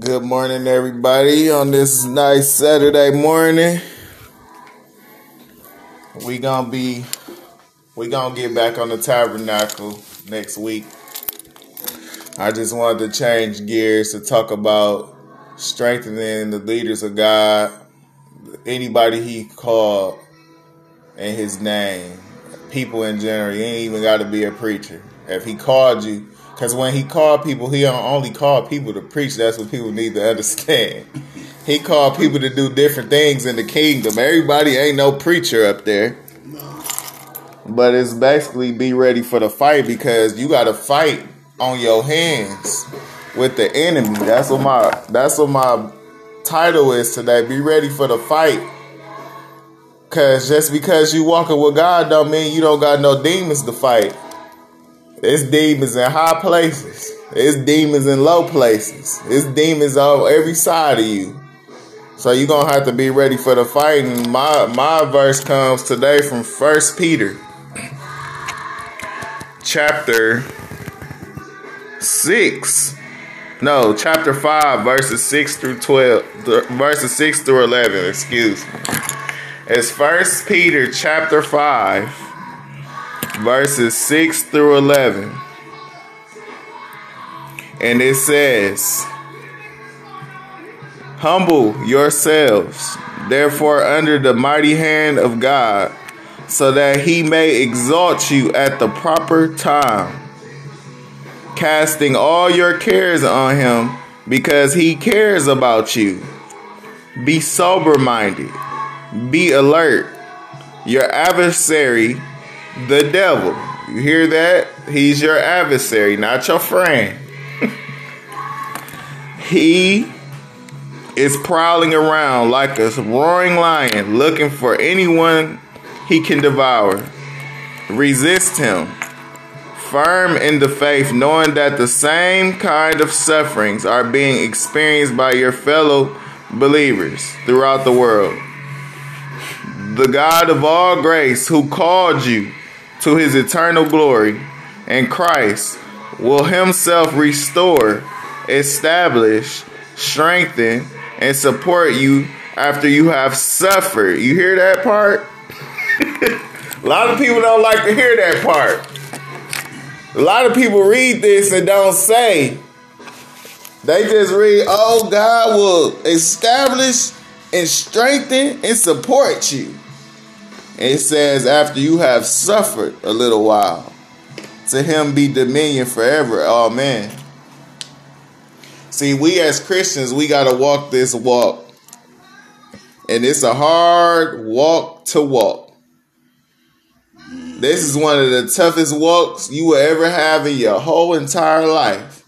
Good morning, everybody, on this nice Saturday morning. We're gonna get back on the tabernacle next week. I just wanted to change gears to talk about strengthening the leaders of God, anybody he called in his name, people in general. You ain't even got to be a preacher. If he called you, because when he called people, he don't only called people to preach. That's what people need to understand. He called people to do different things in the kingdom. Everybody ain't no preacher up there. But it's basically be ready for the fight, because you got to fight on your hands with the enemy. That's what my title is today. Be ready for the fight. Because just because you walking with God don't mean you don't got no demons to fight. It's demons in high places. It's demons in low places. It's demons on every side of you. So you're going to have to be ready for the fight. And my verse comes today from 1 Peter chapter 5, verses 6 through 12, verses 6 through 11, excuse me. It's 1 Peter chapter 5. Verses 6 through 11. And it says, "Humble yourselves, therefore, under the mighty hand of God, so that he may exalt you at the proper time, casting all your cares on him, because he cares about you. Be sober-minded, be alert. Your adversary, the devil." You hear that? He's your adversary, not your friend. He is prowling around like a roaring lion, looking for anyone he can devour. Resist him, firm in the faith, knowing that the same kind of sufferings are being experienced by your fellow believers throughout the world. The God of all grace, who called you to his eternal glory and Christ, will himself restore, establish, strengthen, and support you after you have suffered. You hear that part? A lot of people don't like to hear that part. A lot of people read this and don't say. They just read, "Oh, God will establish and strengthen and support you." It says, "After you have suffered a little while, to him be dominion forever. Amen." See, we as Christians, we got to walk this walk. And it's a hard walk to walk. This is one of the toughest walks you will ever have in your whole entire life.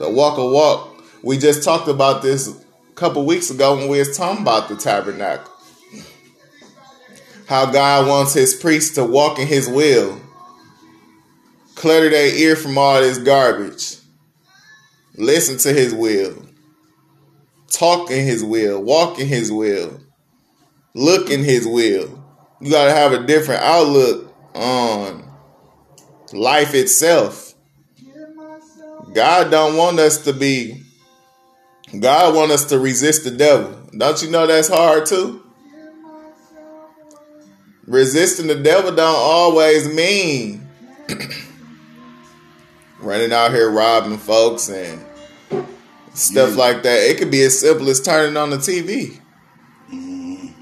The walk of walk. We just talked about this a couple weeks ago when we was talking about the tabernacle. How God wants his priests to walk in his will. Clutter their ear from all this garbage. Listen to his will. Talk in his will. Walk in his will. Look in his will. You got to have a different outlook on life itself. God don't want us to be. God wants us to resist the devil. Don't you know that's hard too? Resisting the devil don't always mean running out here robbing folks and stuff like that. It could be as simple as turning on the TV.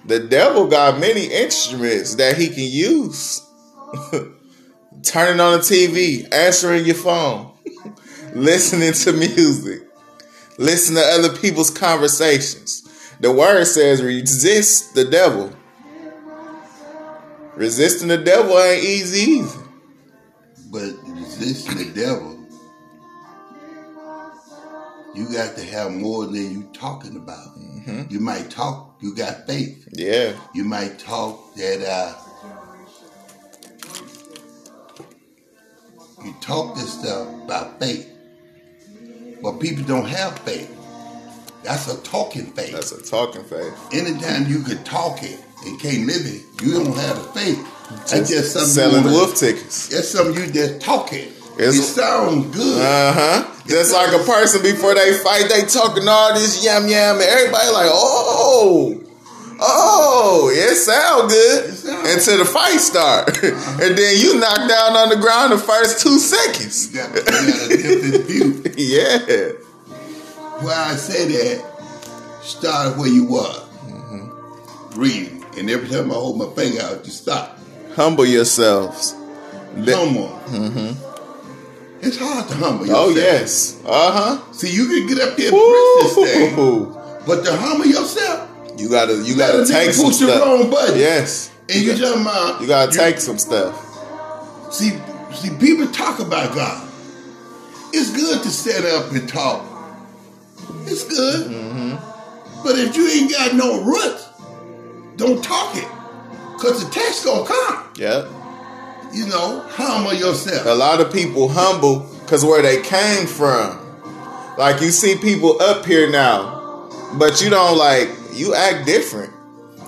The devil got many instruments that he can use. Turning on the TV, answering your phone, listening to music, listening to other people's conversations. The word says resist the devil. Resisting the devil ain't easy either. But resisting the devil, you got to have more than you talking about. Mm-hmm. You might talk, you got faith. Yeah. You might talk that, you talk this stuff by faith. But people don't have faith. That's a talking faith. That's a talking faith. Anytime you could talk it, and can't live it, you don't have the faith. That's just something selling wolf tickets. That's something you just talking. It sound good. Just like a person before they fight, they talking all this yam yam, and everybody like, oh, it sound good until the fight start, and then you knock down on the ground the first 2 seconds. You got a different view. Yeah. Why I say that, start where you are. Reading, and every time I hold my finger out, you stop. Humble yourselves. Come on. It's hard to humble yourself. Oh, yes. See, you can get up here and press this thing, but to humble yourself, you gotta take some push stuff. Your own budget. Yes. And you just mind. You gotta take some stuff. See, people talk about God. It's good to stand up and talk. It's good. But if you ain't got no roots, don't talk it, because the text gonna come. Yeah. You know, humble yourself. A lot of people humble because where they came from. Like, you see people up here now, but you don't you act different.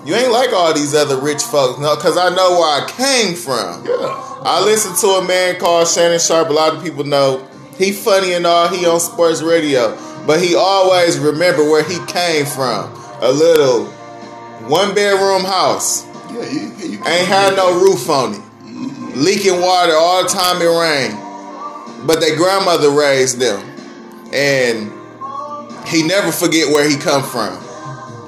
You ain't like all these other rich folks. No, because I know where I came from. Yeah. I listen to a man called Shannon Sharpe. A lot of people know. He funny and all. He on sports radio. But he always remember where he came from. A little one-bedroom house. Yeah, you ain't had no roof on it. Leaking water all the time it rained. But their grandmother raised them. And he never forget where he come from.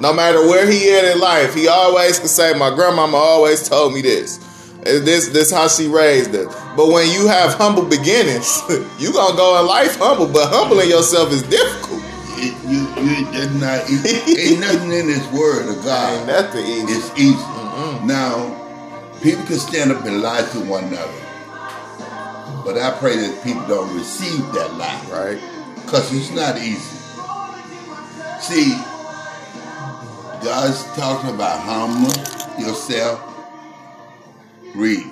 No matter where he is in life, he always can say, my grandmama always told me this. This how she raised us. But when you have humble beginnings, you going to go in life humble. But humbling yourself is difficult. Ain't nothing in this word of God. Ain't nothing easy. It's easy. Now, people can stand up and lie to one another, but I pray that people don't receive that lie, right? Because it's not easy. See, God's talking about humble yourself. Read.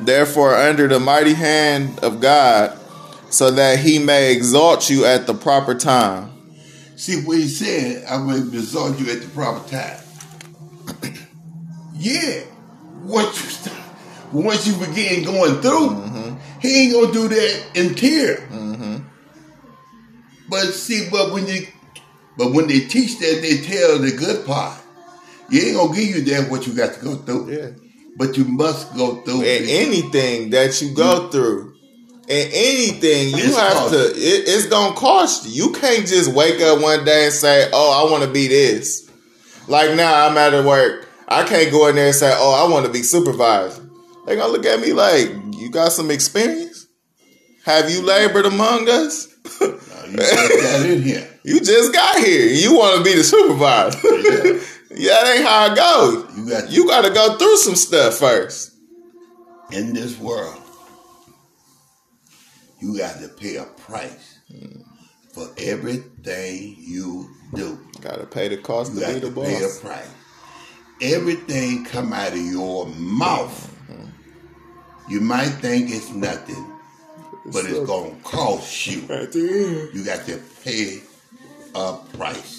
Therefore, under the mighty hand of God, so that he may exalt you at the proper time. See what he said, I will exalt you at the proper time. Yeah. Once you begin going through, he ain't gonna do that in tears. But when they teach that, they tell the good part. He ain't gonna give you that what you got to go through. Yeah. But you must go through anything that you go through. And anything you have to, it's gonna cost you. You can't just wake up one day and say, "Oh, I want to be this." Like now, I'm out of work. I can't go in there and say, "Oh, I want to be supervisor." They gonna look at me like, "You got some experience? Have you labored among us?" No, you just got in here. You just got here. You want to be the supervisor? Yeah, that ain't how it goes. You got to go through some stuff first. In this world, you got to pay a price for everything you do. Got to pay the cost to be the boss. Pay a price. Everything come out of your mouth. You might think it's nothing, but it's going to cost you. You got to pay a price.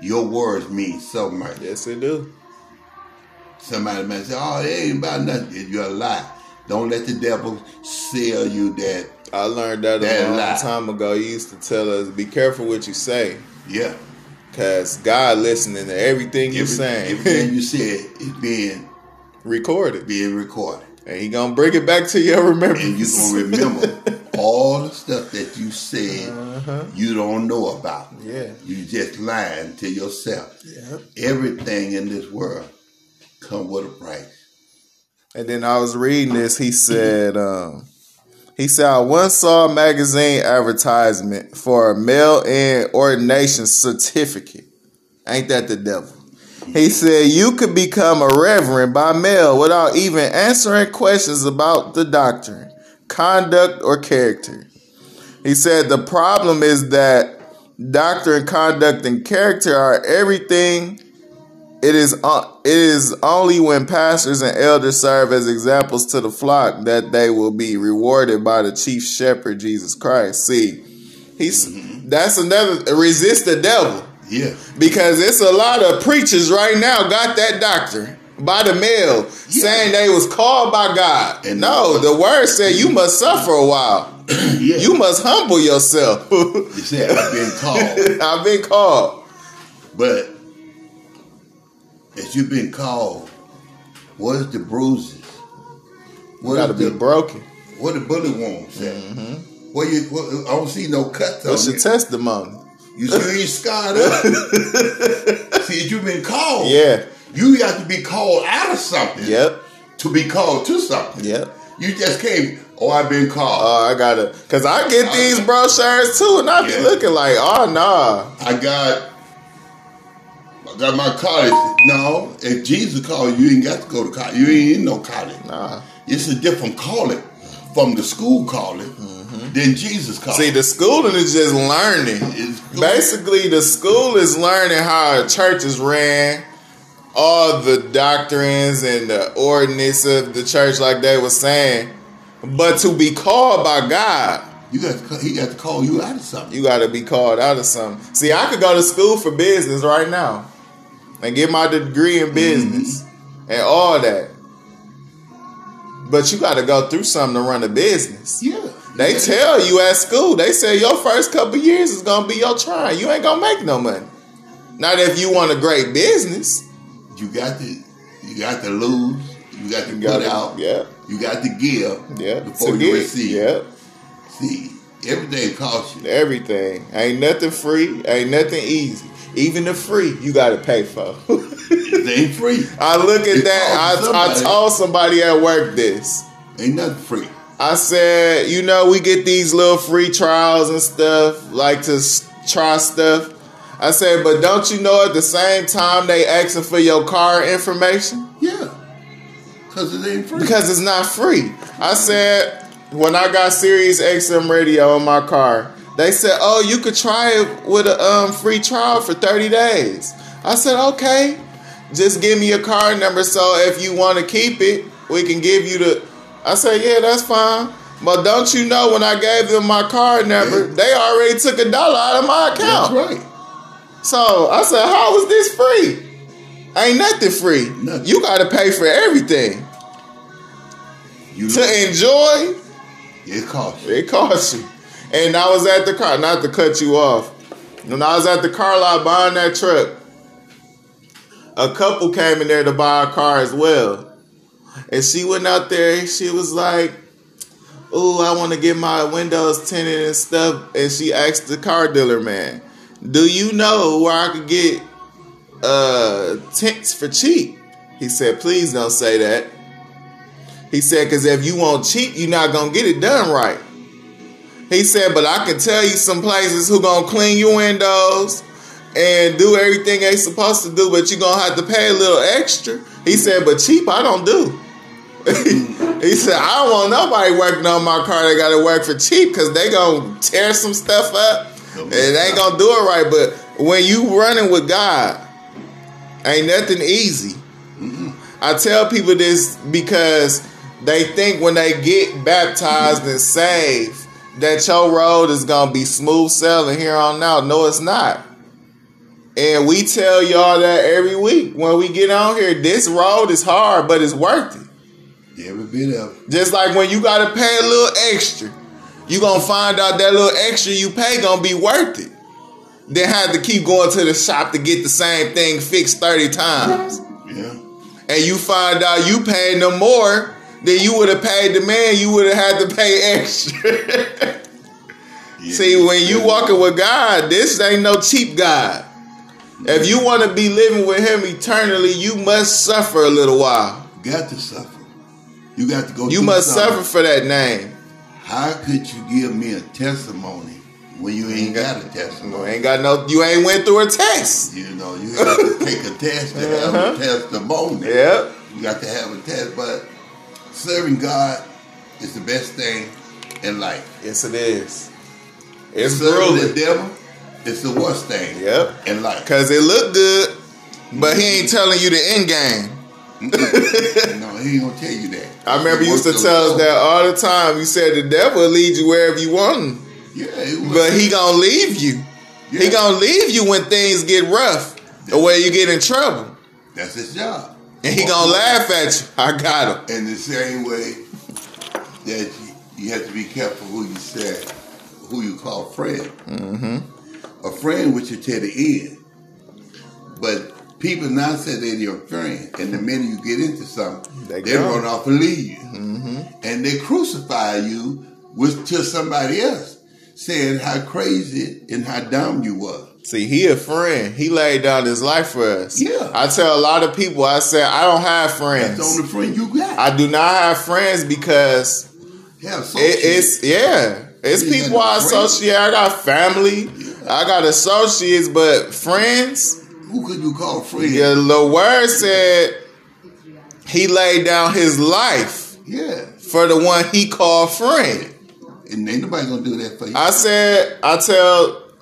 Your words mean so much. Yes, they do. Somebody might say, "Oh, it ain't about nothing." You're a lie. Don't let the devil sell you that. I learned that a long time ago. He used to tell us, be careful what you say. Yeah. Because God listening to everything you're saying. Everything you said is being recorded. And he going to bring it back to your remembrance. And you're going to remember all the stuff that you said you don't know about. Yeah. You just lying to yourself. Yeah. Everything in this world come with a price. And then I was reading this. He said, "I once saw a magazine advertisement for a mail-in ordination certificate." Ain't that the devil? He said, "You could become a reverend by mail without even answering questions about the doctrine, conduct, or character." He said, "The problem is that doctrine, conduct, and character are everything. It is only when pastors and elders serve as examples to the flock that they will be rewarded by the chief shepherd, Jesus Christ." See, that's another, resist the devil. Yeah. Because it's a lot of preachers right now got that doctrine. by the mail, saying they was called by God. And no, the word said you must suffer a while. You must humble yourself. It said I've been called. I've been called. But as you've been called, what is the bruises? What gotta be broken. What the bullet wounds? Mm-hmm. Well, I don't see no cut though. What's your testimony? You see, you scarred up. See, you've been called. Yeah. You got to be called out of something. Yep. To be called to something. Yep. You just came. Oh, I've been called. Oh, I gotta. Cause I get these brochures too, and I be looking like, oh nah. I got my college. No, if Jesus called you, ain't got to go to college. You ain't in no college. Nah. It's a different calling from the school calling than Jesus calling. See, the schooling is just learning. Basically, the school is learning how a church is ran, all the doctrines and the ordinance of the church, like they were saying. But to be called by God, he got to call you out of something. You got to be called out of something. See, I could go to school for business right now and get my degree in business and all that. But you got to go through something to run a business. Yeah. They tell you at school, they say your first couple years is going to be your trying. You ain't going to make no money. Not if you want a great business. You got to lose. You got to put out. Yeah. You got to give before you receive. Yeah. See, everything costs you. Everything. Ain't nothing free. Ain't nothing easy. Even the free, you got to pay for. It ain't free. I look at that. I told somebody at work this. Ain't nothing free. I said, you know, we get these little free trials and stuff, like to try stuff. I said, but don't you know at the same time they asking for your car information? Yeah. Because it ain't free. Because it's not free. I said, when I got Sirius XM radio in my car, they said, oh, you could try it with a free trial for 30 days. I said, okay. Just give me your car number, so if you want to keep it, we can give you the... I said, yeah, that's fine. But don't you know when I gave them my card number, they already took $1 out of my account. That's right. So I said, how is this free? Ain't nothing free. Nothing. You got to pay for everything. To enjoy, it costs you. It costs you. And I was at the car, not to cut you off. When I was at the car lot buying that truck, a couple came in there to buy a car as well. And she went out there, she was like, oh, I want to get my windows tinted and stuff. And she asked the car dealer man, do you know where I could get tints for cheap? He said, please don't say that. He said, because if you want cheap, you're not going to get it done right. He said, but I can tell you some places who going to clean your windows and do everything they supposed to do, but you're going to have to pay a little extra. He said, but cheap, I don't do. He said, I don't want nobody working on my car that got to work for cheap, because they going to tear some stuff up and they ain't going to do it right. But when you running with God, ain't nothing easy. I tell people this because they think when they get baptized and saved that your road is going to be smooth sailing here on out. No, it's not. And we tell y'all that every week when we get on here. This road is hard, but it's worth it. Every bit of it. Just like when you got to pay a little extra, you going to find out that little extra you pay going to be worth it. Then have to keep going to the shop to get the same thing fixed 30 times. Yeah. And you find out you paid no more than you would have paid the man. You would have had to pay extra. See, when you walking with God, this ain't no cheap God. If you want to be living with him eternally, you must suffer a little while. You got to suffer. You got to go. You must suffer for that name. How could you give me a testimony when you ain't got a testimony? You ain't went through a test. You know, you have to take a test to have a testimony. Yep. You got to have a test. But serving God is the best thing in life. Yes, it is. It's serving the devil. It's the worst thing in life. Because it look good, but he ain't telling you the end game. No, he ain't going to tell you that. I remember you used to tell us that all the time. You said the devil will lead you wherever you want him. Yeah, but he going to leave you. Yeah. He going to leave you when things get rough or where you get in trouble. That's his job. And he gonna laugh at you. I got him. In the same way that you have to be careful who you say, who you call friend. Mm-hmm. A friend with you to the end. But people now say they're your friend, and the minute you get into something, they run off and leave you. Mm-hmm. And they crucify you with to somebody else, saying how crazy and how dumb you was. See, he a friend. He laid down his life for us. Yeah. I tell a lot of people, I say, I don't have friends. That's the only friend you got. I do not have friends because it's people I associate. I got family. Yeah. I got associates, but friends? Who could you call friends? Yeah, the word said he laid down his life for the one he called friend. And ain't nobody gonna do that for you.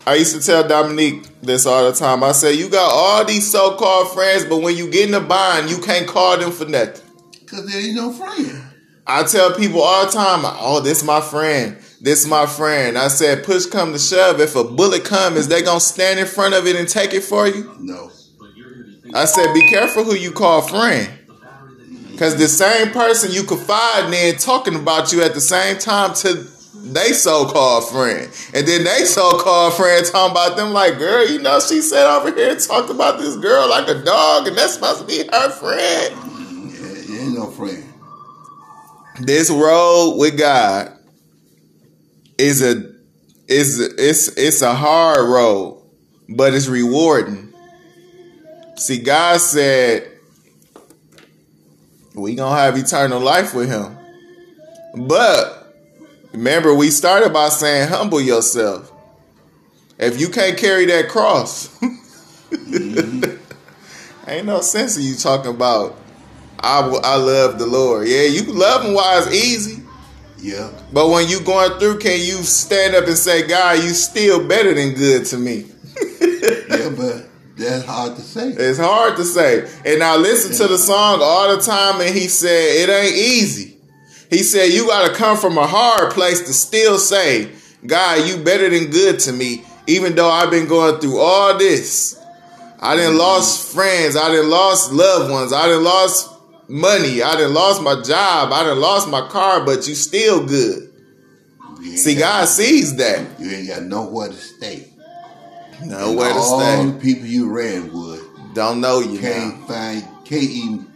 I used to tell Dominique this all the time. I said, you got all these so-called friends, but when you get in a bind, you can't call them for nothing. Because there ain't no friend. I tell people all the time, oh, this my friend. This my friend. I said, push come to shove. If a bullet comes, is they going to stand in front of it and take it for you? No. I said, be careful who you call friend. Because the same person you confide in talking about you at the same time to they so-called friend. And then they so-called friend talking about them like, girl, you know, she sat over here and talked about this girl like a dog, and that's supposed to be her friend. Yeah, ain't no friend. This road with God is a hard road, but it's rewarding. See, God said, we gonna have eternal life with him. But remember, we started by saying, humble yourself. If you can't carry that cross, ain't no sense in you talking about, I love the Lord. Yeah, you love him while it's easy. Yeah. But when you going through, can you stand up and say, God, you still better than good to me? Yeah, but that's hard to say. It's hard to say. And I listen to the song all the time, and he said, it ain't easy. He said, you got to come from a hard place to still say, God, you better than good to me, even though I've been going through all this. I done lost friends. I done lost loved ones. I done lost money. I done lost my job. I done lost my car, but you still good. See, God sees that. You ain't got nowhere to stay. Nowhere to stay. All the people you ran with don't know you can't even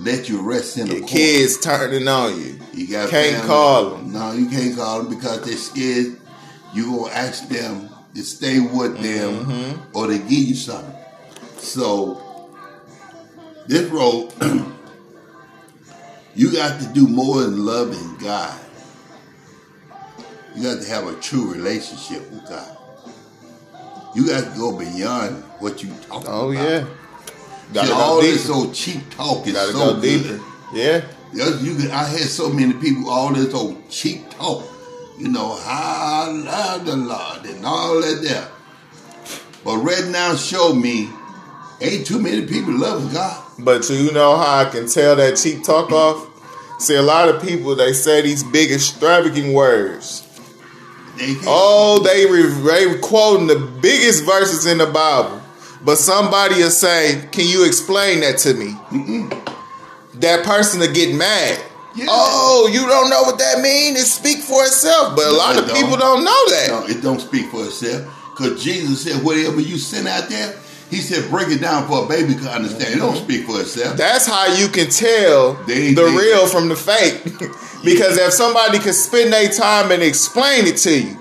let you rest in the corner. Kids turning on you. You got can't family. Call them. No, you can't call them because they're scared. You gonna ask them to stay with them, or they give you something. So this road, you got to do more than loving God. You got to have a true relationship with God. You got to go beyond what you talk about. Oh yeah. All this old cheap talk is so good. Yeah. I hear so many people, all this old cheap talk. You know, I love the Lord and all that there. But right now, show me, ain't too many people love God. But you know how I can tell that cheap talk off? See, a lot of people, they say these big extravagant words. They quoting the biggest verses in the Bible. But somebody will say, can you explain that to me? That person will get mad. Yeah. Oh, you don't know what that means? It speak for itself. But a lot of people don't know that. No, it don't speak for itself. Because Jesus said, whatever you send out there, he said, break it down for a baby to understand. It don't speak for itself. That's how you can tell the real from the fake. Because if somebody can spend their time and explain it to you,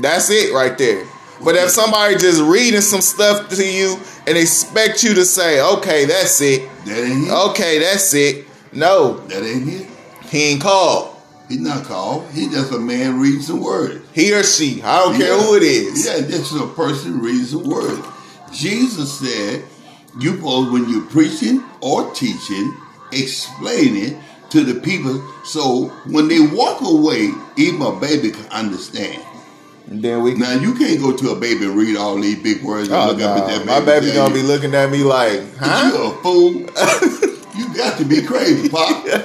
that's it right there. But if somebody just reading some stuff to you and expect you to say, okay, that's it. That ain't it. Okay, that's it. No. That ain't it. He ain't called. He's not called. He just a man reading some words. He or she. I don't care who it is. Yeah, this is a person reading some words. Jesus said, you both, when you're preaching or teaching, explain it to the people so when they walk away, even a baby can understand. Now you can't go to a baby and read all these big words and look up at that baby. My baby gonna be looking at me like, huh? You a fool. You got to be crazy, Pop. Yeah,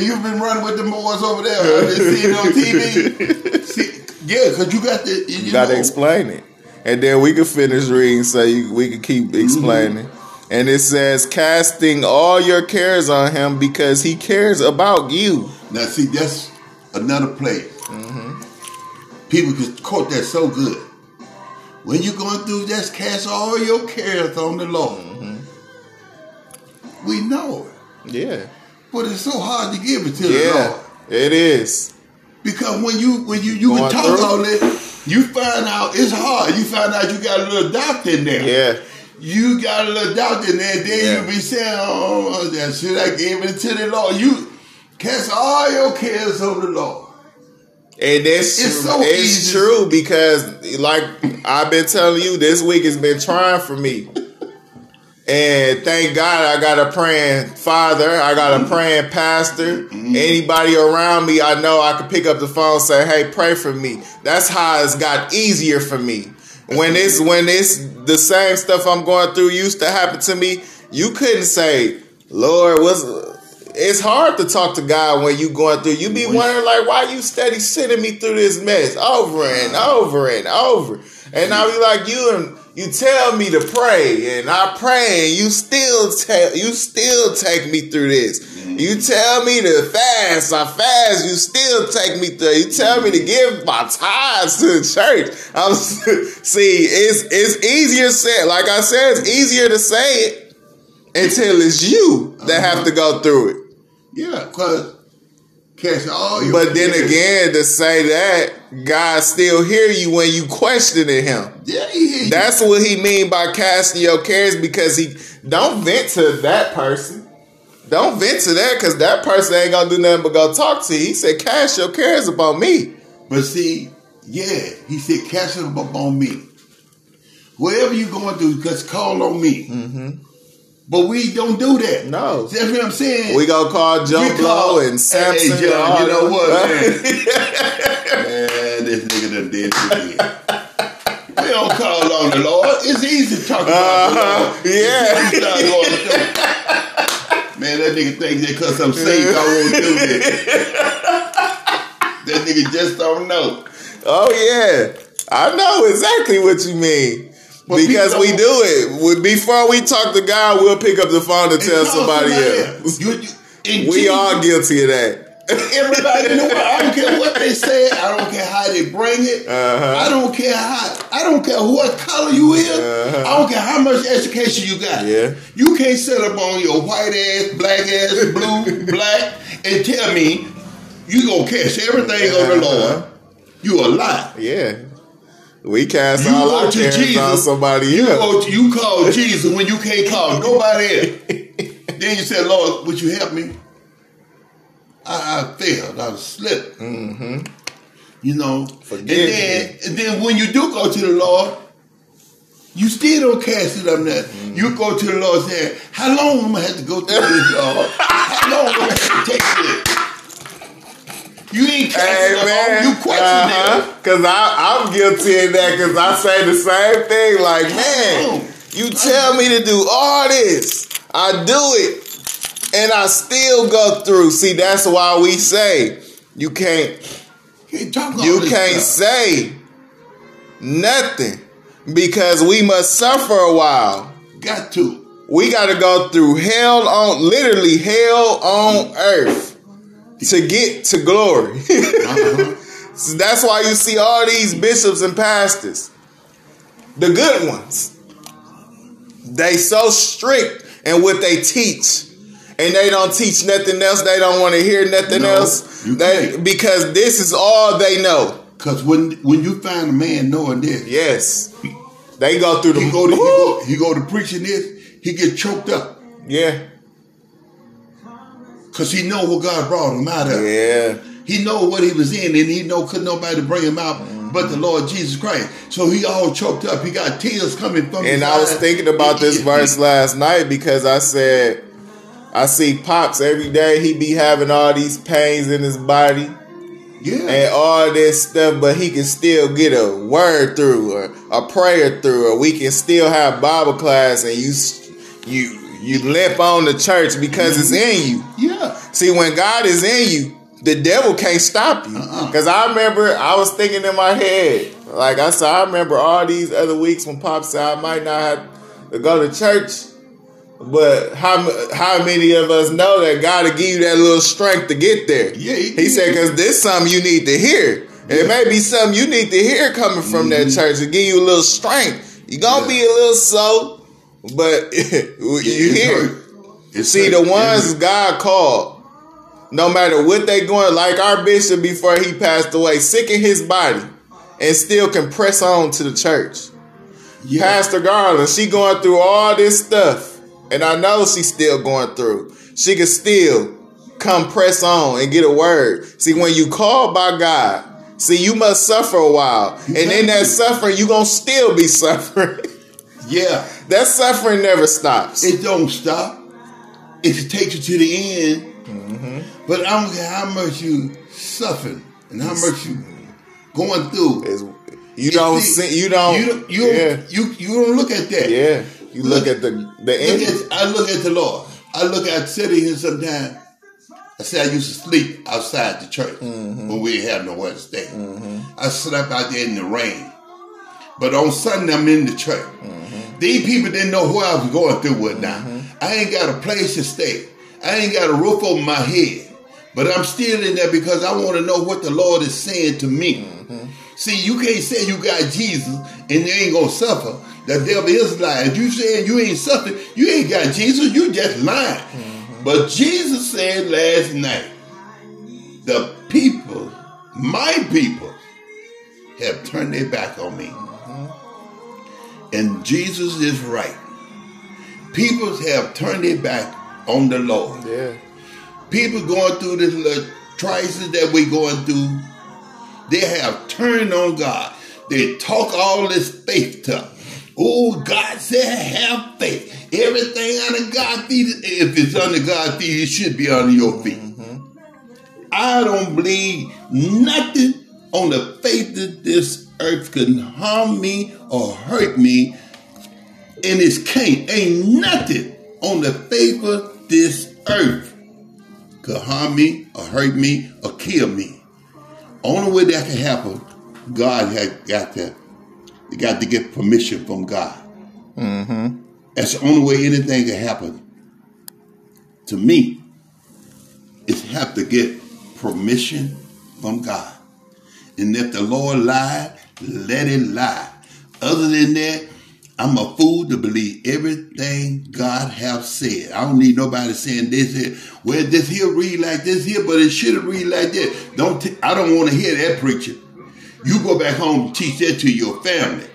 you've been running with the Moors over there. I've been seeing it on TV. Because you got to explain it. And then we can finish reading so we can keep explaining. And it says, casting all your cares on him because he cares about you. Now, see, that's another place. Mm-hmm. People can quote that so good. When you're going through this, cast all your cares on the Lord. Mm-hmm. We know it. Yeah. But it's so hard to give it to the Lord. It is. Because when you talk all this, you find out it's hard. You find out you got a little doubt in there. Yeah. You got a little doubt in there. Then you be saying, "Oh, that shit I gave it to the Lord." You cast all your cares on the Lord. And it's true, because like I've been telling you, this week has been trying for me. And thank God I got a praying father. I got a praying pastor. Mm-hmm. Anybody around me, I know I can pick up the phone and say, "Hey, pray for me." That's how it's got easier for me. When it's the same stuff I'm going through used to happen to me, you couldn't say, "Lord, it's hard to talk to God when you going through." You be wondering like, why you steady sending me through this mess over and over and over? And I be like, you tell me to pray, and I pray, and you still take me through this. You tell me to fast, I fast. You still take me through. You tell me to give my tithes to the church. It's easier said. Like I said, it's easier to say it until it's you that have to go through it. Yeah, because catch all your. But then again, to say that God still hear you when you questioning Him. Yeah, He hear you. That's what He mean by casting your cares, because He don't vent to that person. Don't vent to that, because that person ain't going to do nothing but go talk to you. He said, cast your cares upon me. But see, yeah, he said, cast them upon me. Whatever you're going through, just call on me. Mm-hmm. But we don't do that. No. That's what I'm saying. We going to call Joe Blow and Samson. Hey, Joe, you know what, man? Man, this nigga done did it again. We don't call on the Lord. It's easy to talk about the Lord. Yeah. It's not going to Man, that nigga thinks that because I'm safe, I won't do that. That nigga just don't know. Oh, yeah. I know exactly what you mean. But because we do it. Before we talk to God, we'll pick up the phone and tell somebody else. We are guilty of that. Everybody in the world, I don't care what they say, I don't care how they bring it, I don't care what color you is, I don't care how much education you got. Yeah. You can't sit up on your white ass, black ass, blue, black, and tell me you gonna catch everything on the Lord. You a lie. Yeah. We cast all our cares on somebody else. You call Jesus when you can't call nobody else. Then you say, "Lord, would you help me? I failed. I slipped." Mm-hmm. You know. And then when you do go to the Lord, you still don't cast it on that. Mm-hmm. You go to the Lord and say, "How long am I going to have to go through this, Lord? How long am I going to have to take this?" You ain't casting it on. You question it. Because I'm guilty of that, because I say the same thing. Like, man, you tell me to do all this. I do it. And I still go through. See, that's why we say you can't say nothing, because we must suffer a while. Got to. We got to go through hell on earth to get to glory. So that's why you see all these bishops and pastors, the good ones. They so strict in what they teach. And they don't teach nothing else. They don't want to hear nothing else. Because this is all they know. Because when you find a man knowing this, yes, they go through the. He go to preaching this. He get choked up. Yeah. Because he know what God brought him out of. Yeah. He know what he was in, and he know couldn't nobody bring him out but the Lord Jesus Christ. So he all choked up. He got tears coming from. And I was thinking about this verse last night, because I said, I see Pops every day. He be having all these pains in his body, and all this stuff, but he can still get a word through, or a prayer through, or we can still have Bible class, and you limp on the church because it's in you. Yeah. See, when God is in you, the devil can't stop you. Because I remember, I was thinking in my head, like I said, I remember all these other weeks when Pops said I might not have to go to church. But how many of us know that God will give you that little strength to get there? Yeah, he said, because this is something you need to hear. And it may be something you need to hear coming from that church to give you a little strength. You're going to be a little slow, but you hear. See, the ones God called, no matter what they going, like our bishop before he passed away, sick in his body and still can press on to the church. Yeah. Pastor Garland, she going through all this stuff, and I know she's still going through. She can still come press on and get a word. See, when you called by God, see, you must suffer a while. And in that suffering, you going to still be suffering. Yeah. That suffering never stops. It don't stop. It takes you to the end. Mm-hmm. But I don't care how much you suffer and how much you going through. You don't look at that. Yeah. You look at the end. I look at the Lord. I sit in here sometimes. I said I used to sleep outside the church when we didn't have nowhere to stay. Mm-hmm. I slept out there in the rain. But on Sunday, I'm in the church. Mm-hmm. These people didn't know who I was going through with now. Mm-hmm. I ain't got a place to stay. I ain't got a roof over my head. But I'm still in there because I want to know what the Lord is saying to me. Mm-hmm. See, you can't say you got Jesus and you ain't going to suffer. The devil is lying. If you saying you ain't suffering, you ain't got Jesus, you just lying. Mm-hmm. But Jesus said last night, the people, my people, have turned their back on me. Mm-hmm. And Jesus is right. People have turned their back on the Lord. Yeah. People going through this little crisis that we're going through, they have turned on God. They talk all this faith to them. Oh, God said have faith. Everything under God's feet, if it's under God's feet, it should be under your feet. Mm-hmm. I don't believe nothing on the faith that this earth can harm me or hurt me. And it can't. Ain't nothing on the faith of this earth could harm me or hurt me or kill me. Only way that can happen, God had got to get permission from God. Mm-hmm. That's the only way anything can happen to me is have to get permission from God. And if the Lord lied, let it lie. Other than that, I'm a fool to believe everything God have said. I don't need nobody saying this here. Well, this here read like this here, but it shouldn't read like this. I don't want to hear that preacher. You go back home and teach that to your family.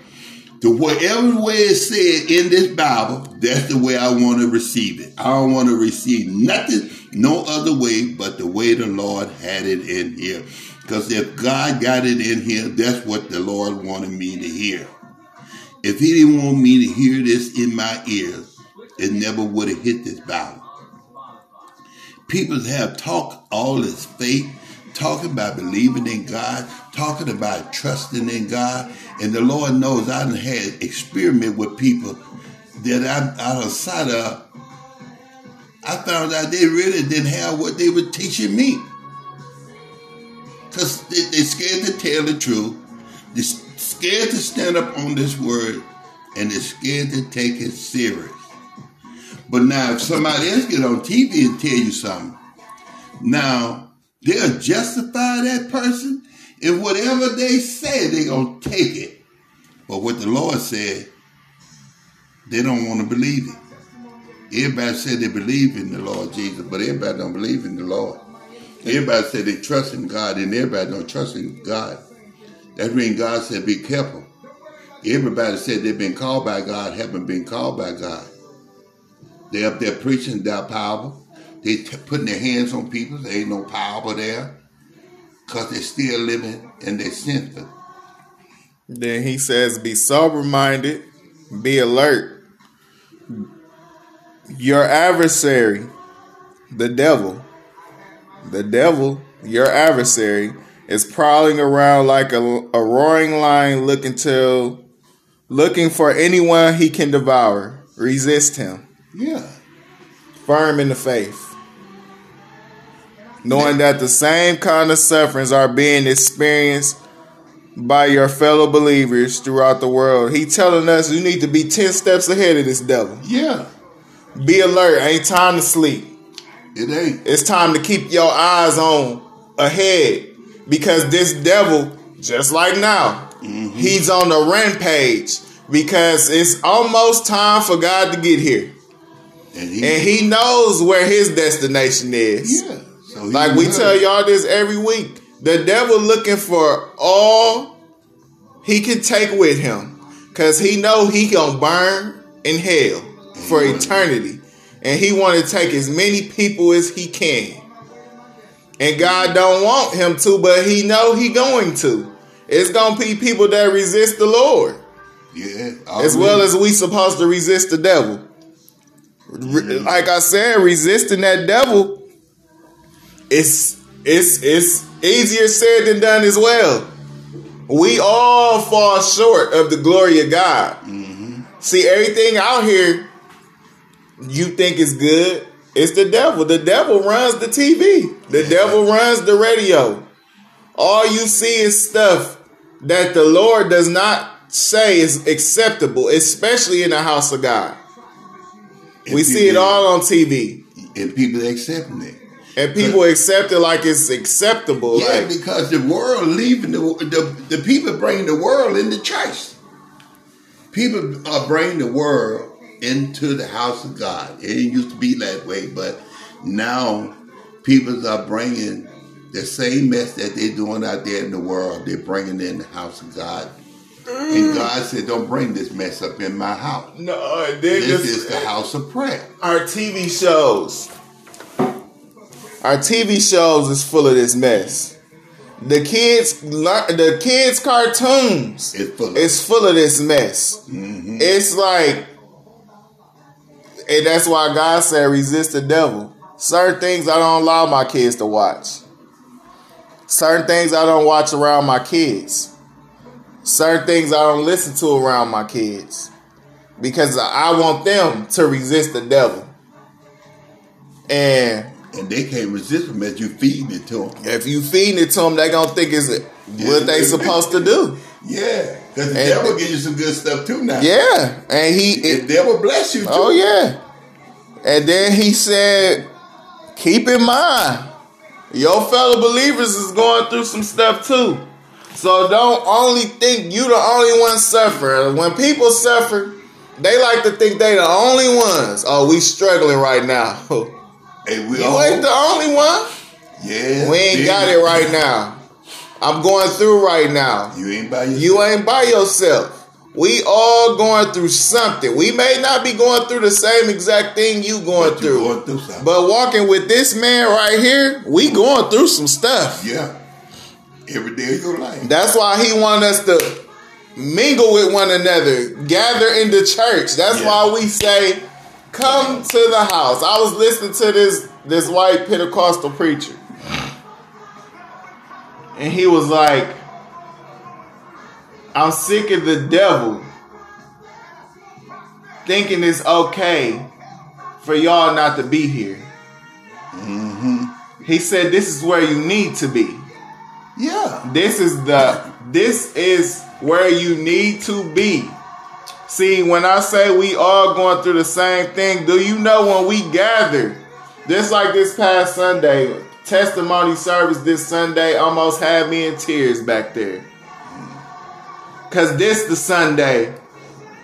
To whatever way it's said in this Bible, that's the way I want to receive it. I don't want to receive nothing, no other way, but the way the Lord had it in here. Because if God got it in here, that's what the Lord wanted me to hear. If he didn't want me to hear this in my ears, it never would have hit this Bible. People have talked all this faith, talking about believing in God, talking about trusting in God. And the Lord knows I done had experiment with people that I'm out of sight of. I found out they really didn't have what they were teaching me. Because they're scared to tell the truth. They're scared to stand up on this word. And they're scared to take it serious. But now if somebody else get on TV and tell you something, now they'll justify that person. And whatever they say, they're going to take it. But what the Lord said, they don't want to believe it. Everybody said they believe in the Lord Jesus, but everybody don't believe in the Lord. Everybody said they trust in God, and everybody don't trust in God. That's when God said, be careful. Everybody said they've been called by God, haven't been called by God. They're up there preaching their power. They're putting their hands on people. There ain't no power there. Because they're still living and they're sinful. Then he says, be sober-minded, be alert. Your adversary, the devil, your adversary, is prowling around like a roaring lion looking for anyone he can devour. Resist him. Yeah. Firm in the faith. Knowing that the same kind of sufferings are being experienced by your fellow believers throughout the world. He telling us you need to be 10 steps ahead of this devil. Yeah. Be alert. Ain't time to sleep. It ain't. It's time to keep your eyes on ahead, because this devil, just like now, he's on the rampage, because it's almost time for God to get here. And he knows where his destination is. Yeah. So like we tell y'all this every week. The devil looking for all he can take with him, because he know he gonna burn in hell for eternity. And he want to take as many people as he can. And God don't want him to, but he know he going to. It's going to be people that resist the Lord. Yeah. As well as we supposed to resist the devil. Like I said, resisting that devil, it's easier said than done as well. We all fall short of the glory of God. Mm-hmm. See, everything out here you think is good, it's the devil. The devil runs the TV. The devil runs the radio. All you see is stuff that the Lord does not say is acceptable, especially in the house of God. And we see it all on TV. And people accepting it. And people accept it like it's acceptable. Yeah, like, because the world leaving, the people bring the world into church. People are bringing the world into the house of God. It used to be that way, but now people are bringing the same mess that they're doing out there in the world. They're bringing it in the house of God. And God said, don't bring this mess up in my house. No, this is the house of prayer. Our TV shows is full of this mess. The kids' cartoons is full of this mess. Mm-hmm. It's like, and that's why God said, resist the devil. Certain things I don't allow my kids to watch. Certain things I don't watch around my kids. Certain things I don't listen to around my kids, because I want them to resist the devil. And they can't resist them if you feed it to them. If you feed it to them, they gonna think it's what they supposed to do. Yeah, because the devil give you some good stuff too now. Yeah, and the devil bless you too. Oh yeah. And then he said, keep in mind, your fellow believers is going through some stuff too. So don't only think you the only one suffering. When people suffer, they like to think they the only ones. Oh, we struggling right now. Hey, you ain't the only one. Yeah, we ain't got it right now. I'm going through right now. You ain't by yourself. We all going through something. We may not be going through the same exact thing you going through, but walking with this man right here, we going through some stuff. Yeah. Every day of your life. That's why he wanted us to mingle with one another, gather in the church. That's why we say, come to the house. I was listening to this white Pentecostal preacher, and he was like, I'm sick of the devil thinking it's okay for y'all not to be here. Mm-hmm. He said, this is where you need to be. Yeah. This is where you need to be. See, when I say we all going through the same thing, do you know when we gather, just like this past Sunday, testimony service this Sunday almost had me in tears back there. Cause this the Sunday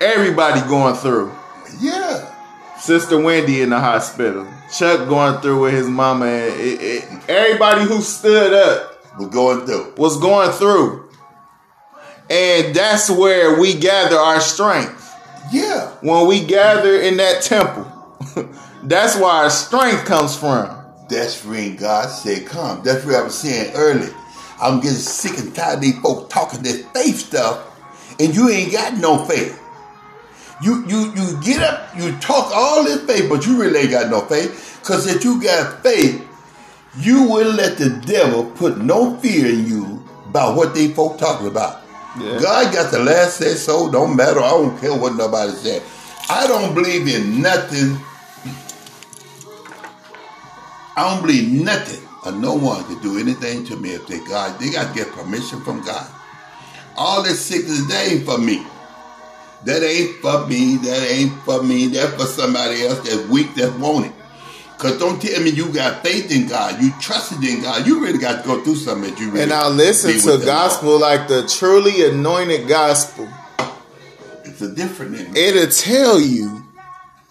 everybody going through. Yeah. Sister Wendy in the hospital. Chuck going through with his mama. Everybody who stood up was going through. And that's where we gather our strength. Yeah. When we gather in that temple. That's where our strength comes from. That's when God said, come. That's what I was saying earlier. I'm getting sick and tired of these folks talking this faith stuff. And you ain't got no faith. You get up, you talk all this faith, but you really ain't got no faith. Because if you got faith, you will let the devil put no fear in you about what they folk talking about. Yeah. God got the last say so. Don't matter. I don't care what nobody said. I don't believe in nothing. I don't believe nothing or no one could do anything to me if they God. They got to get permission from God. All this sickness, they ain't for me. That ain't for me. That ain't for me. That's for somebody else that's weak, that wants it. Because don't tell me you got faith in God. You trusted in God. You really got to go through something that you really. And I listen to gospel like the truly anointed gospel. It's a different thing. It'll tell you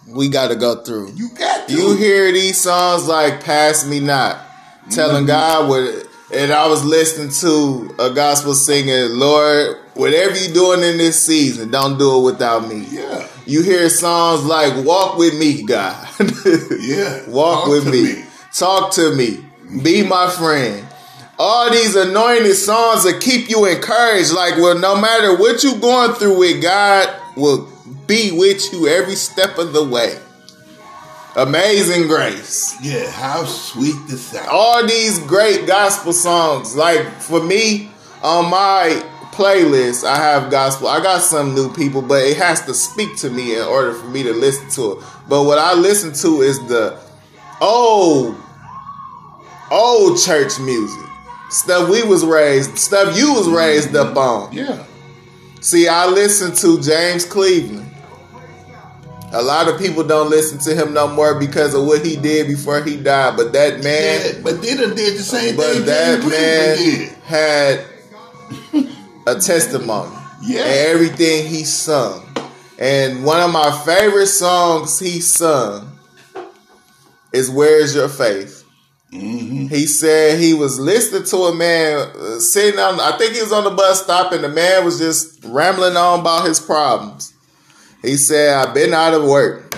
we got to go through. You got to. You hear these songs like Pass Me Not. Telling God what. And I was listening to a gospel singer, Lord, whatever you're doing in this season, don't do it without me. Yeah. You hear songs like, walk with me, God. Yeah. Walk with me. Talk to me. Mm-hmm. Be my friend. All these anointed songs that keep you encouraged. Like, well, no matter what you're going through with, God will be with you every step of the way. Amazing Grace. Yeah, how sweet the sound. All these great gospel songs. Like, for me, on my playlist, I have gospel. I got some new people, but it has to speak to me in order for me to listen to it. But what I listen to is the old church music. Stuff we was raised, stuff you was raised up on. Yeah. See, I listen to James Cleveland. A lot of people don't listen to him no more because of what he did before he died. But that man... Yeah, but they done did the same thing. But that man had a testimony. Yeah. And everything he sung. And one of my favorite songs he sung is Where's Your Faith? Mm-hmm. He said he was listening to a man sitting on... I think he was on the bus stop and the man was just rambling on about his problems. He said, I've been out of work.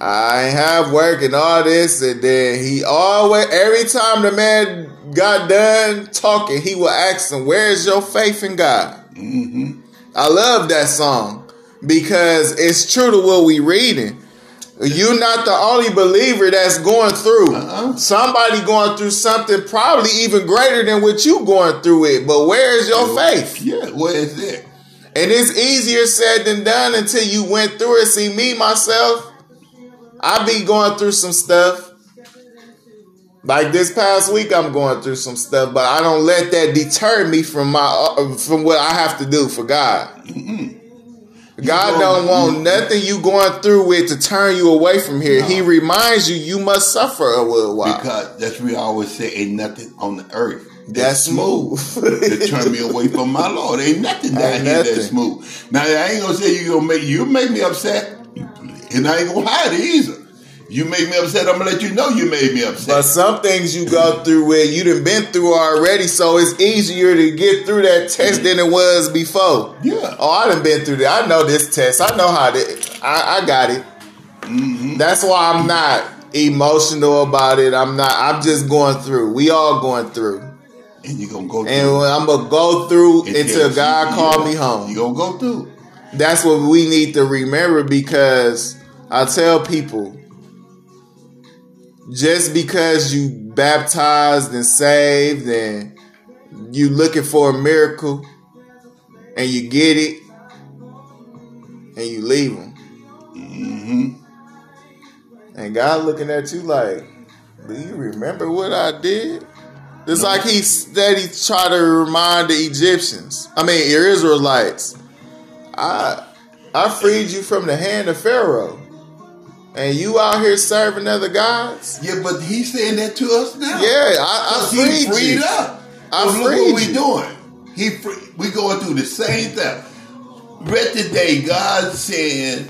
I ain't have work and all this. And then he always, every time the man got done talking, he would ask him, where's your faith in God? Mm-hmm. I love that song because it's true to what we reading. You're not the only believer that's going through. Uh-huh. Somebody going through something probably even greater than what you going through it. But where's your faith? Yeah, where is it? And it's easier said than done until you went through it. See, me, myself, I be going through some stuff. Like this past week, I'm going through some stuff, but I don't let that deter me from what I have to do for God. Mm-mm. God don't want nothing you going through with to turn you away from here. No. He reminds you, you must suffer a little while. Because that's what we always say, ain't nothing on the earth that's smooth to turn me away from my Lord. Ain't nothing down here that's smooth. Now I ain't gonna say you make me upset, and I ain't gonna hide it either. You make me upset, I'm gonna let you know you made me upset. But some things you go through where you done been through already, so it's easier to get through that test than it was before. Yeah. Oh, I done been through that. I know this test. I know how to. I got it. Mm-hmm. That's why I'm not emotional about it. I'm just going through. We all going through. And you're going to go through. And I'm going to go through until God call me home. You're going to go through. That's what we need to remember, because I tell people, just because you baptized and saved and you looking for a miracle and you get it and you leave them. Mm-hmm. And God looking at you like, do you remember what I did? It's like he steady try to remind the Egyptians. I mean, Israelites. I freed you from the hand of Pharaoh. And you out here serving other gods? Yeah, but he's saying that to us now. Yeah, I freed you. He freed up. Look what we doing. We going through the same thing. Read today, God said,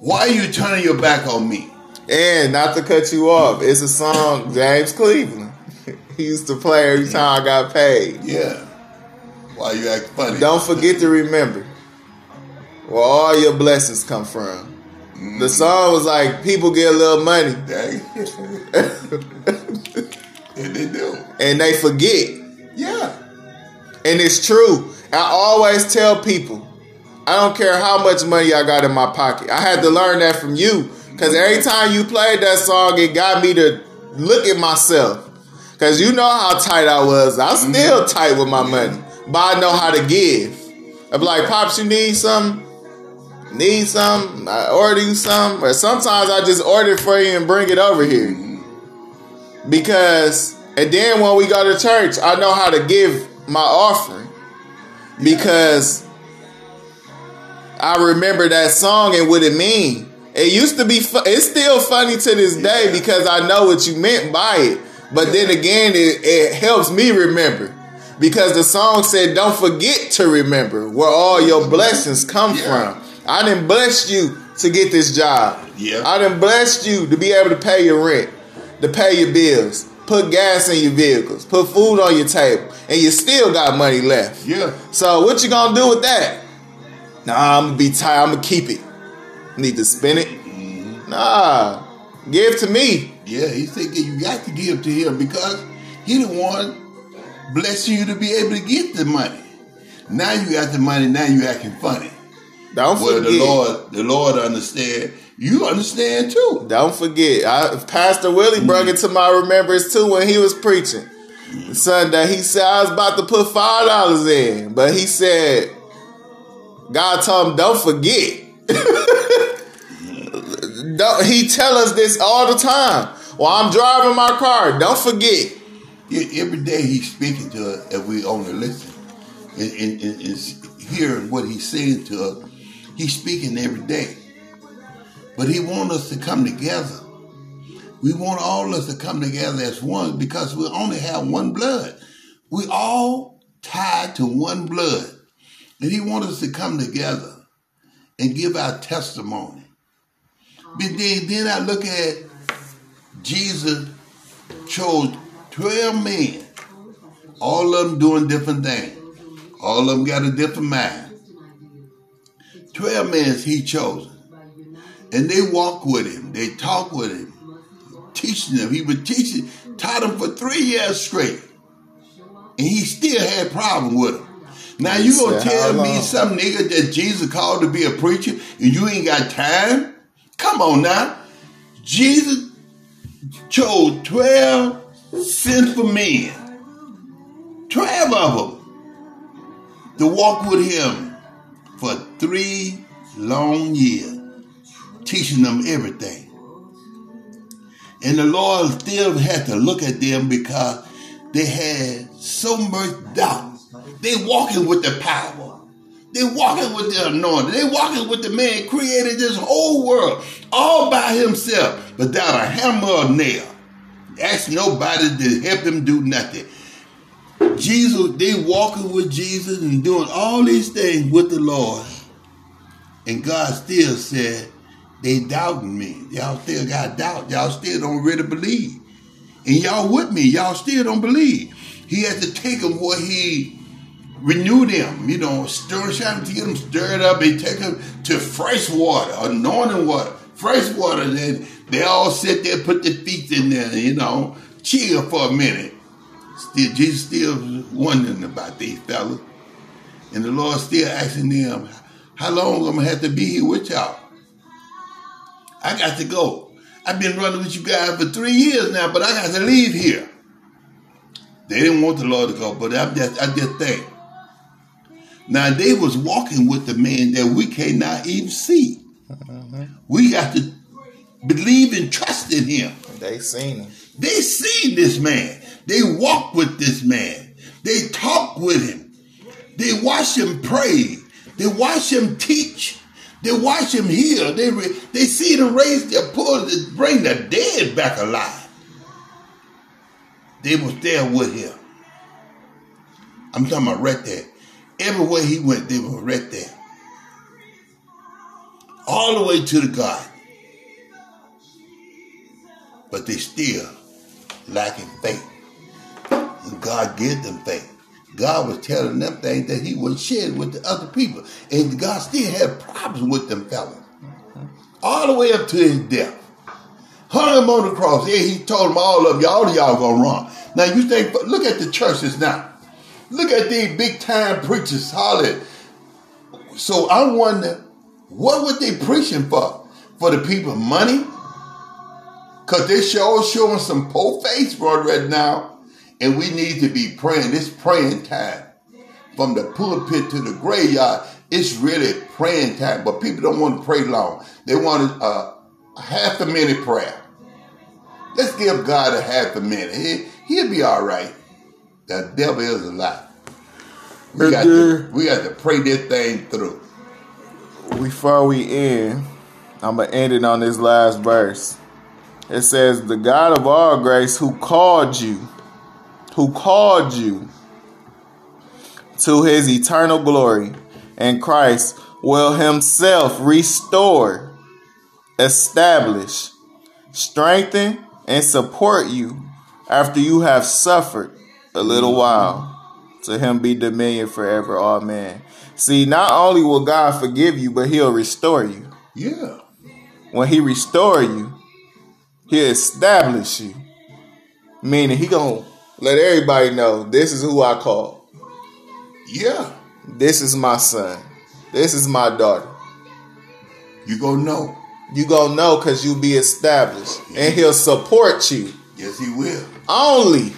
why are you turning your back on me? And not to cut you off, it's a song, James Cleveland. He used to play every time I got paid. Yeah. Why you act funny? Don't forget to remember where all your blessings come from. Mm. The song was like, people get a little money. Dang. And they do. And they forget. Yeah. And it's true. I always tell people, I don't care how much money I got in my pocket. I had to learn that from you. Because every time you played that song, it got me to look at myself. Because you know how tight I was. I'm still tight with my money. But I know how to give. I'm like, Pops, you need something? Need something? I order you something. Or sometimes I just order it for you and bring it over here. Because, and then when we go to church, I know how to give my offering. Because I remember that song and what it mean. It used to be, it's still funny to this day because I know what you meant by it. But then again, it helps me remember, because the song said, don't forget to remember where all your blessings come from. I done blessed you to get this job. I done blessed you to be able to pay your rent, to pay your bills, put gas in your vehicles, put food on your table, and you still got money left. So what you gonna do with that? Nah, I'm gonna be tired, I'm gonna keep it. Need to spend it? Nah, give to me. He said you got to give to him, because he the one bless you to be able to get the money. Now you got the money, now you acting funny. Don't forget. The Lord understand. You understand too. Don't forget. Pastor Willie brought it to my remembrance too when he was preaching Sunday. He said, I was about to put $5 in, but he said, God told him, don't forget. He tell us this all the time. While I'm driving my car, don't forget. Every day he's speaking to us, and we only listen and hearing what he's saying to us. He's speaking every day, but he wants us to come together. We want all of us to come together as one, because we only have one blood. We all tied to one blood, and he wants us to come together and give our testimony. But then I look at Jesus chose 12 men, all of them doing different things. All of them got a different mind. 12 men he chosen. And they walk with him. They talk with him. Teaching them. He was teaching, taught them for 3 years straight. And he still had a problem with them. Now you going to tell me some nigga that Jesus called to be a preacher and you ain't got time? Come on now. Jesus chose 12 sinful men, 12 of them, to walk with him for 3 long years, teaching them everything. And the Lord still had to look at them because they had so much doubt. They walking with the power. They walking with the anointing. They walking with the man created this whole world all by himself without a hammer or nail. Ask nobody to help him do nothing. Jesus, they walking with Jesus and doing all these things with the Lord. And God still said, they doubting me. Y'all still got doubt. Y'all still don't really believe. And y'all with me. Y'all still don't believe. He had to take them where he renewed them. You know, trying to get them stirred up. They take them to fresh water, anointing water. Fresh water, then they all sit there, put their feet in there, you know, chill for a minute. Jesus still wondering about these fellas. And the Lord still asking them, how long am I going to have to be here with y'all? I got to go. I've been running with you guys for 3 years now, but I got to leave here. They didn't want the Lord to go, but I just think. Now, they was walking with the man that we cannot even see. We got to believe and trust in him. They seen him. They seen this man. They walked with this man. They talked with him. They watched him pray. They watched him teach. They watched him heal. They see them raise their poor, to bring the dead back alive. They was there with him. I'm talking about right there. Everywhere he went, they were right there. All the way to the garden. But they still lacking faith. And God gave them faith. God was telling them things that he was sharing with the other people. And God still had problems with them fellas. All the way up to his death. Hung him on the cross. Yeah, he told them all of y'all, gonna run. Now you think, look at the churches now. Look at these big time preachers hollering. So I wonder, what were they preaching for? For the people, money? Because they're showing some poor face right now. And we need to be praying. It's praying time. From the pulpit to the graveyard, it's really praying time. But people don't want to pray long. They want a half a minute prayer. Let's give God a half a minute. He'll be all right. The devil is a lie. We got to pray this thing through. before we end, I'm going to end it on this last verse. It says, the God of all grace who called you to his eternal glory in Christ will himself restore, establish, strengthen, and support you after you have suffered a little while. To him be dominion forever. Amen. See, not only will God forgive you, but he'll restore you. Yeah. When he restore you, he'll establish you. Meaning he gonna let everybody know, this is who I call. Yeah. This is my son. This is my daughter. You gonna know. You gonna know because you be established. Yeah. And he'll support you. Yes, he will. Only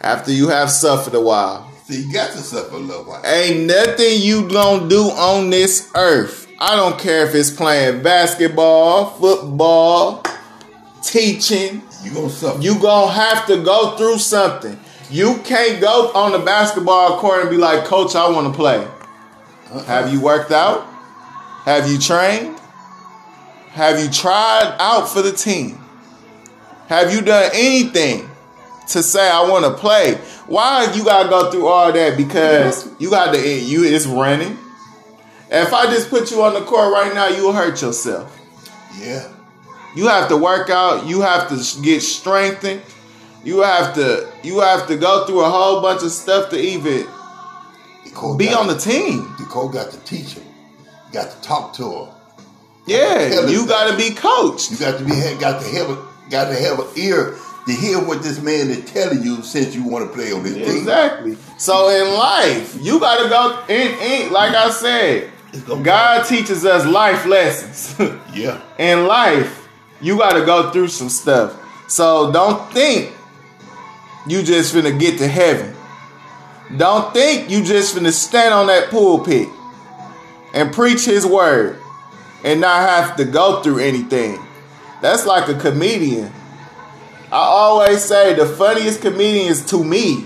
after you have suffered a while. So you got to suffer a little while. Ain't nothing you gonna do on this earth. I don't care if it's playing basketball, football, teaching. You gonna suffer. You gonna have to go through something. You can't go on the basketball court and be like, Coach, I want to play. Uh-uh. Have you worked out? Have you trained? Have you tried out for the team? Have you done anything to say I want to play? Why you gotta go through all that? Because you got to end. You it's running. If I just put you on the court right now, you'll hurt yourself. Yeah. You have to work out. You have to get strengthened. You have to go through a whole bunch of stuff to even be on the team. The coach got to teach him. Got to talk to him. Yeah, you got to be coached. You got to be got to have an ear to hear what this man is telling you since you want to play on this team. Exactly. So in life, you got to go in. Like I said, God teaches us life lessons. Yeah. In life, you got to go through some stuff. So don't think you just finna get to heaven. Don't think you just finna stand on that pulpit and preach his word and not have to go through anything. That's like a comedian. I always say the funniest comedians to me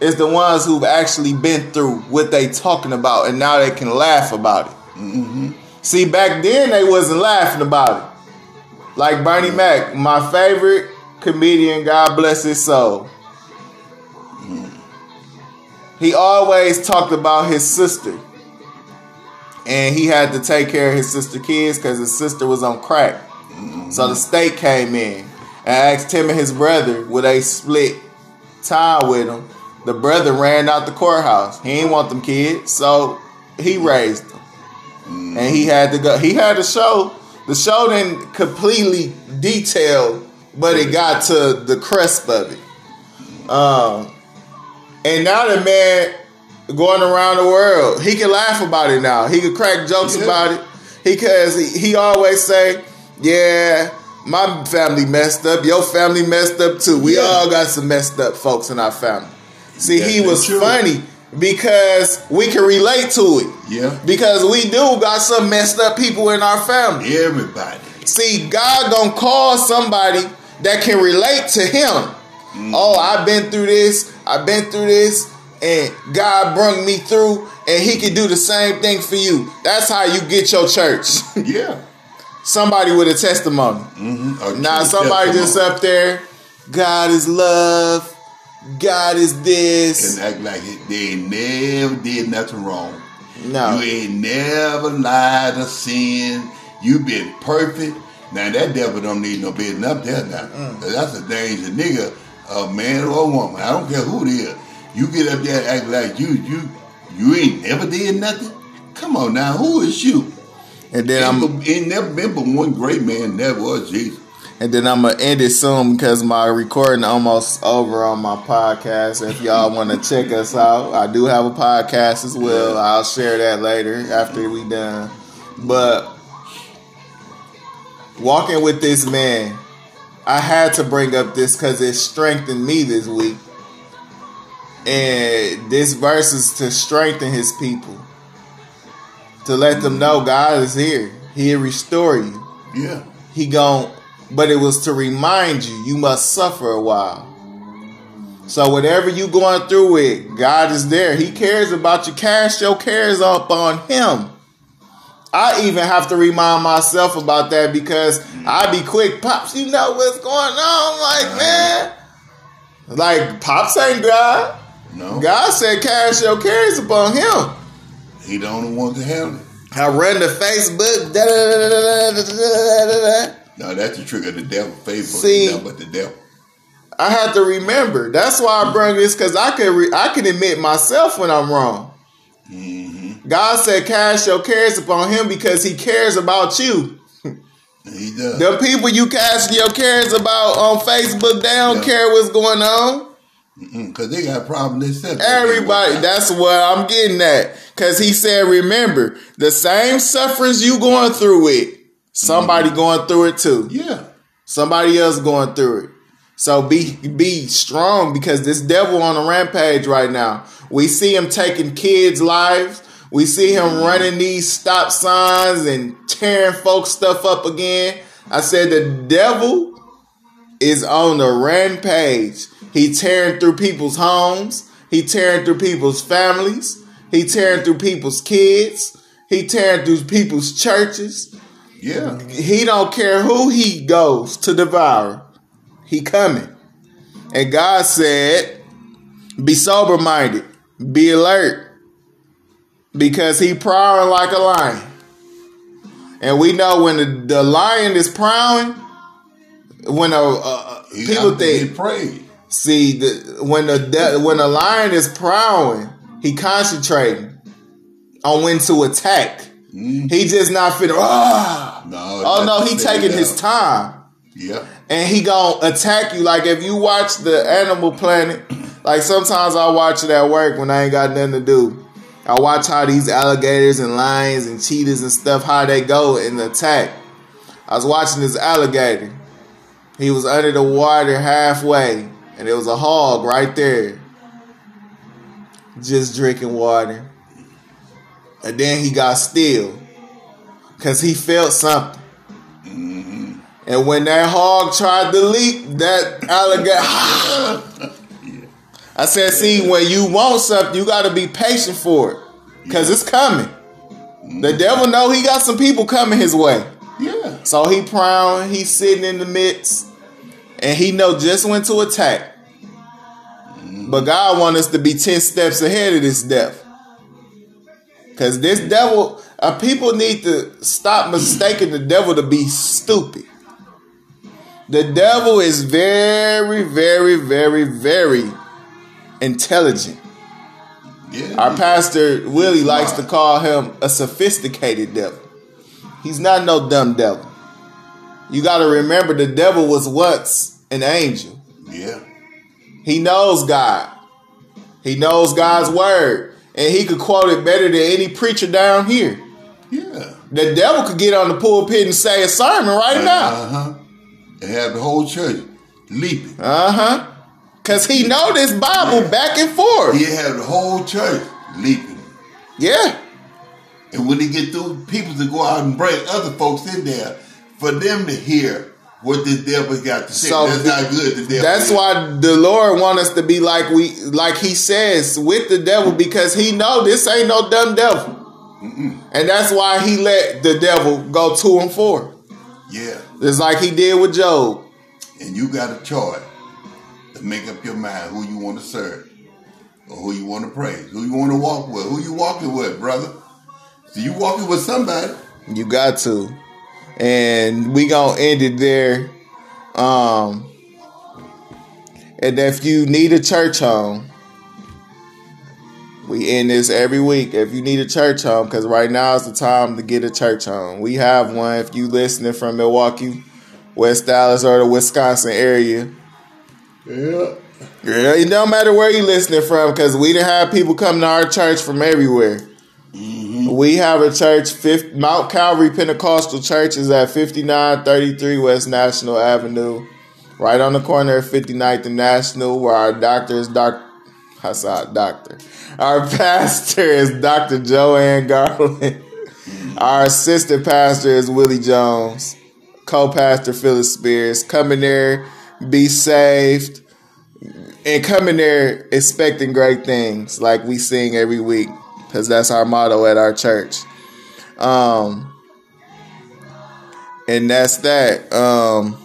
is the ones who've actually been through what they talking about and now they can laugh about it. Mm-hmm. See, back then they wasn't laughing about it. Like Bernie Mac, my favorite comedian, God bless his soul. He always talked about his sister. And he had to take care of his sister's kids because his sister was on crack. Mm-hmm. So the state came in. I asked him and his brother, would they split time with him? The brother ran out the courthouse. He didn't want them kids, so he raised them. Mm-hmm. And he had to go. He had to show. The show didn't completely detail, but it got to the crest of it. And now the man going around the world, he can laugh about it now. He can crack jokes about it. Because he always say, yeah, my family messed up. Your family messed up too. We all got some messed up folks in our family. See, he was funny because we can relate to it. Yeah. Because we do got some messed up people in our family. Everybody. See, God gonna call somebody that can relate to him. Mm. Oh, I've been through this, and God brought me through, and he can do the same thing for you. That's how you get your church. Yeah. Somebody with a testimony. Mm-hmm. Now somebody just up there, God is love, God is this, and act like it. They ain't never did nothing wrong. No, you ain't never lied or sinned. You been perfect. Now that devil don't need no business up there now. Mm. That's a dangerous nigga, a man or a woman. I don't care who it is. You get up there and act like you ain't never did nothing. Come on now, who is you? And then never one great man that was Jesus. And then I'm gonna end it soon because my recording almost over on my podcast. If y'all want to check us out, I do have a podcast as well. Yeah. I'll share that later after we done. But walking with this man, I had to bring up this because it strengthened me this week. And this verse is to strengthen his people. To let them know God is here. He'll restore you. Yeah. He gon', but it was to remind you, you must suffer a while. So whatever you going through with, God is there. He cares about you. Cast your cares up on him. I even have to remind myself about that because I be quick. Pops, you know what's going on. I'm like, man. Like, Pops ain't God. No. God said, cast your cares upon him. He the only one to handle it. I run to Facebook. Da, da, da, da, da, da, da. No, that's the trick of the devil. Facebook is nothing but the devil. I have to remember. That's why I bring this, because I can admit myself when I'm wrong. Mm-hmm. God said, cast your cares upon him because he cares about you. He does. The people you cast your cares about on Facebook, they don't care what's going on. Because they got problems themselves. Everybody, that's what I'm getting at. Because he said, remember, the same sufferings you going through it, somebody going through it too. Yeah. Somebody else going through it. So be strong, because this devil on a rampage right now. We see him taking kids' lives. We see him running these stop signs and tearing folks' stuff up again. I said the devil is on the rampage. He tearing through people's homes. He tearing through people's families. He tearing through people's kids. He tearing through people's churches. Yeah. He don't care who he goes to devour. He coming. And God said, be sober-minded. Be alert. Because he prowling like a lion. And we know when the lion is prowling, when people think, see, when the lion is prowling, he concentrating on when to attack. Mm-hmm. He just not finna, he taking his time. Yeah. And he gonna attack you. Like if you watch the Animal Planet, like sometimes I watch it at work when I ain't got nothing to do. I watch how these alligators and lions and cheetahs and stuff, how they go and attack. I was watching this alligator. He was under the water halfway, and there was a hog right there just drinking water. And then he got still because he felt something. Mm-hmm. And when that hog tried to leap, that alligator... I said, see, when you want something, you got to be patient for it, because it's coming. Mm-hmm. The devil know he got some people coming his way. Yeah. So he prowling, he's sitting in the midst, and he know just when to attack. Mm-hmm. But God want us to be 10 steps ahead of this devil. Because this devil, people need to stop mistaking the devil to be stupid. The devil is very, very, very, very intelligent. Yeah, our pastor Willie likes to call him a sophisticated devil. He's not no dumb devil. You got to remember, the devil was once an angel. Yeah, he knows God. He knows God's word, and he could quote it better than any preacher down here. Yeah, the devil could get on the pulpit and say a sermon right now, and have the whole church leaping. Because he know this Bible back and forth. He had the whole church leaping. Yeah. And when he get through, people to go out and bring other folks in there for them to hear what this devil's got to say. So that's not good. That's why the Lord want us to be like he says with the devil, because he know this ain't no dumb devil. Mm-mm. And that's why he let the devil go to and fro. Yeah. Just like he did with Job. And you got a choice. Make up your mind who you want to serve, or who you want to praise, who you want to walk with, who you walking with, brother. So you walking with somebody. You got to. And we gonna end it there. And if you need a church home, we end this every week. If you need a church home, because right now is the time to get a church home. We have one. If you listening from Milwaukee, West Dallas, or the Wisconsin area. Yeah. Yeah, it don't matter where you listening from, because we done have people come to our church from everywhere. Mm-hmm. We have a church, Mount Calvary Pentecostal Church is at 5933 West National Avenue, right on the corner of 59th and National, where our Our pastor is Dr. Joanne Garland. Our assistant pastor is Willie Jones. Co-pastor Phyllis Spears. Come in there. Be saved, and come in there expecting great things, like we sing every week, because that's our motto at our church. And that's that.